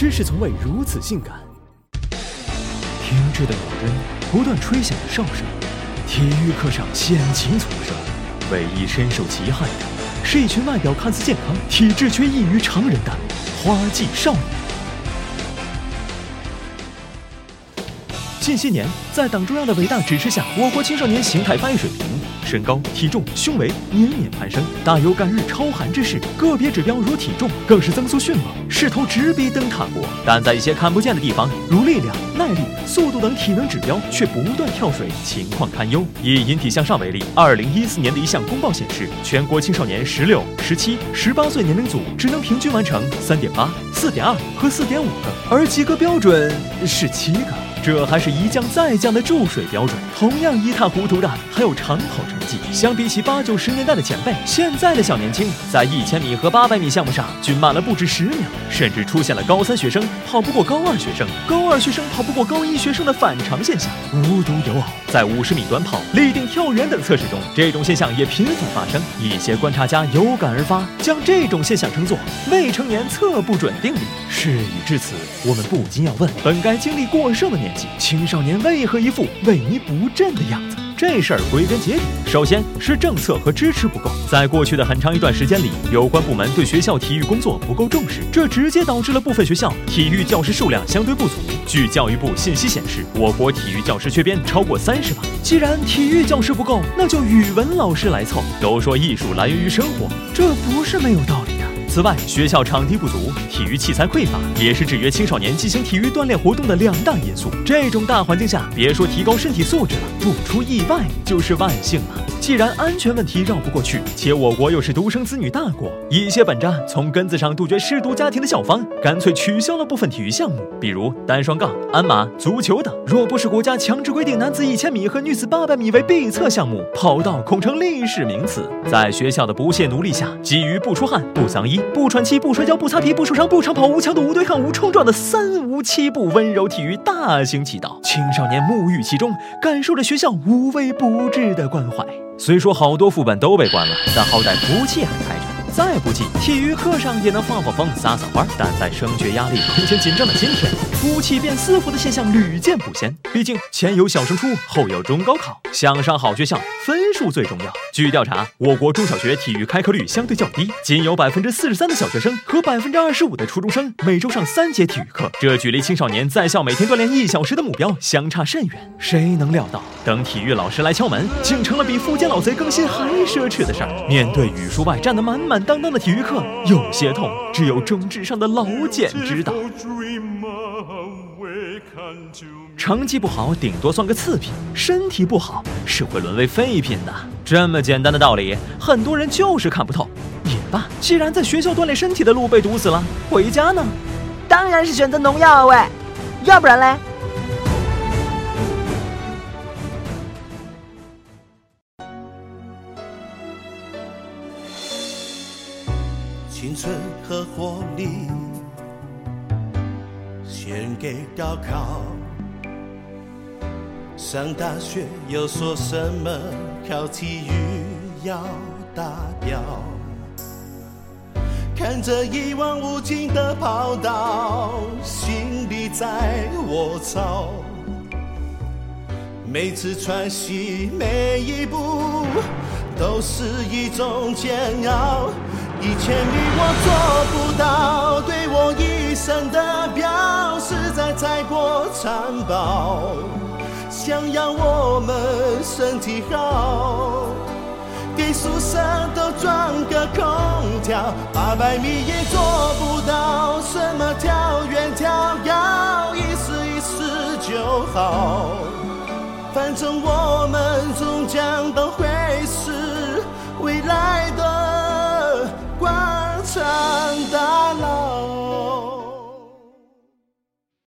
真是从未如此性感。停滞的秒针不断吹响着哨声，体育课上险情丛生，唯一深受其害的是一群外表看似健康、体质却异于常人的花季少年。近些年，在党中央的伟大指示下，我国青少年形态发育水平、身高、体重、胸围年年攀升，大有赶日超韩之势。个别指标如体重更是增速迅猛，势头直逼灯塔国。但在一些看不见的地方，如力量、耐力、速度等体能指标却不断跳水，情况堪忧。以引体向上为例，2014年的一项公报显示，全国青少年16、17、18岁年龄组只能平均完成3.8、4.2和4.5个，而及格标准是7个。这还是一降再降的注水标准，同样一塌糊涂的还有长跑成绩。相比起80、90年代的前辈，现在的小年轻在1000米和800米项目上均慢了不止10秒，甚至出现了高三学生跑不过高二学生、高二学生跑不过高一学生的反常现象。无独有偶，在50米短跑、立定跳远等测试中，这种现象也频繁发生。一些观察家有感而发，将这种现象称作未成年测不准定理。事已至此，我们不禁要问，本该精力过剩的年青少年为何一副萎靡不振的样子？这事儿归根结底，首先是政策和支持不够。在过去的很长一段时间里，有关部门对学校体育工作不够重视，这直接导致了部分学校体育教师数量相对不足。据教育部信息显示，我国体育教师缺编超过30万。既然体育教师不够，那就语文老师来凑。都说艺术来源于生活，这不是没有道理的。此外，学校场地不足、体育器材匮乏，也是制约青少年进行体育锻炼活动的两大因素。这种大环境下，别说提高身体素质了，不出意外就是万幸了。既然安全问题绕不过去，且我国又是独生子女大国，一些本着从根子上杜绝失独家庭的校方，干脆取消了部分体育项目，比如单双杠、鞍马、足球等。若不是国家强制规定男子1000米和女子800米为必测项目，跑道恐成历史名词。在学校的不懈努力下，基于不出汗、不脏衣、不喘气、不摔跤、不擦皮、不受伤、不长跑、无强度、无对抗、无冲撞的3无7不温柔体育大行其道，青少年沐浴其中，感受着学校无微不至的关怀。虽说好多副本都被关了，但好歹服务器还开着。再不济，体育课上也能放放风、撒撒欢。但在升学压力空前紧张的今天，服务器变私服的现象屡见不鲜。毕竟前有小升初，后有中高考，想上好学校，分数最重要。据调查，我国中小学体育开课率相对较低，仅有43%的小学生和25%的初中生每周上3节体育课，这距离青少年在校每天锻炼1小时的目标相差甚远。谁能料到，等体育老师来敲门，竟成了比富坚老贼更新还奢侈的事儿。面对语数外占得满当的体育课，有些痛，只有政治上的老茧知道。成绩不好顶多算个次品，身体不好是会沦为废品的。这么简单的道理，很多人就是看不透。也罢，既然在学校锻炼身体的路被堵死了，回家呢？当然是选择农药啊，喂，要不然嘞？青春和活力献给高考，上大学又说什么靠体育要达标，看着一望无尽的跑道，心里在我操，每次喘息每一步都是一种煎熬，1000米我做不到，对我一生的标是在泰国长跑，想要我们身体好，给宿舍都装个空调，800米也做不到，什么跳远跳高，一试一试就好，反正我们终将都会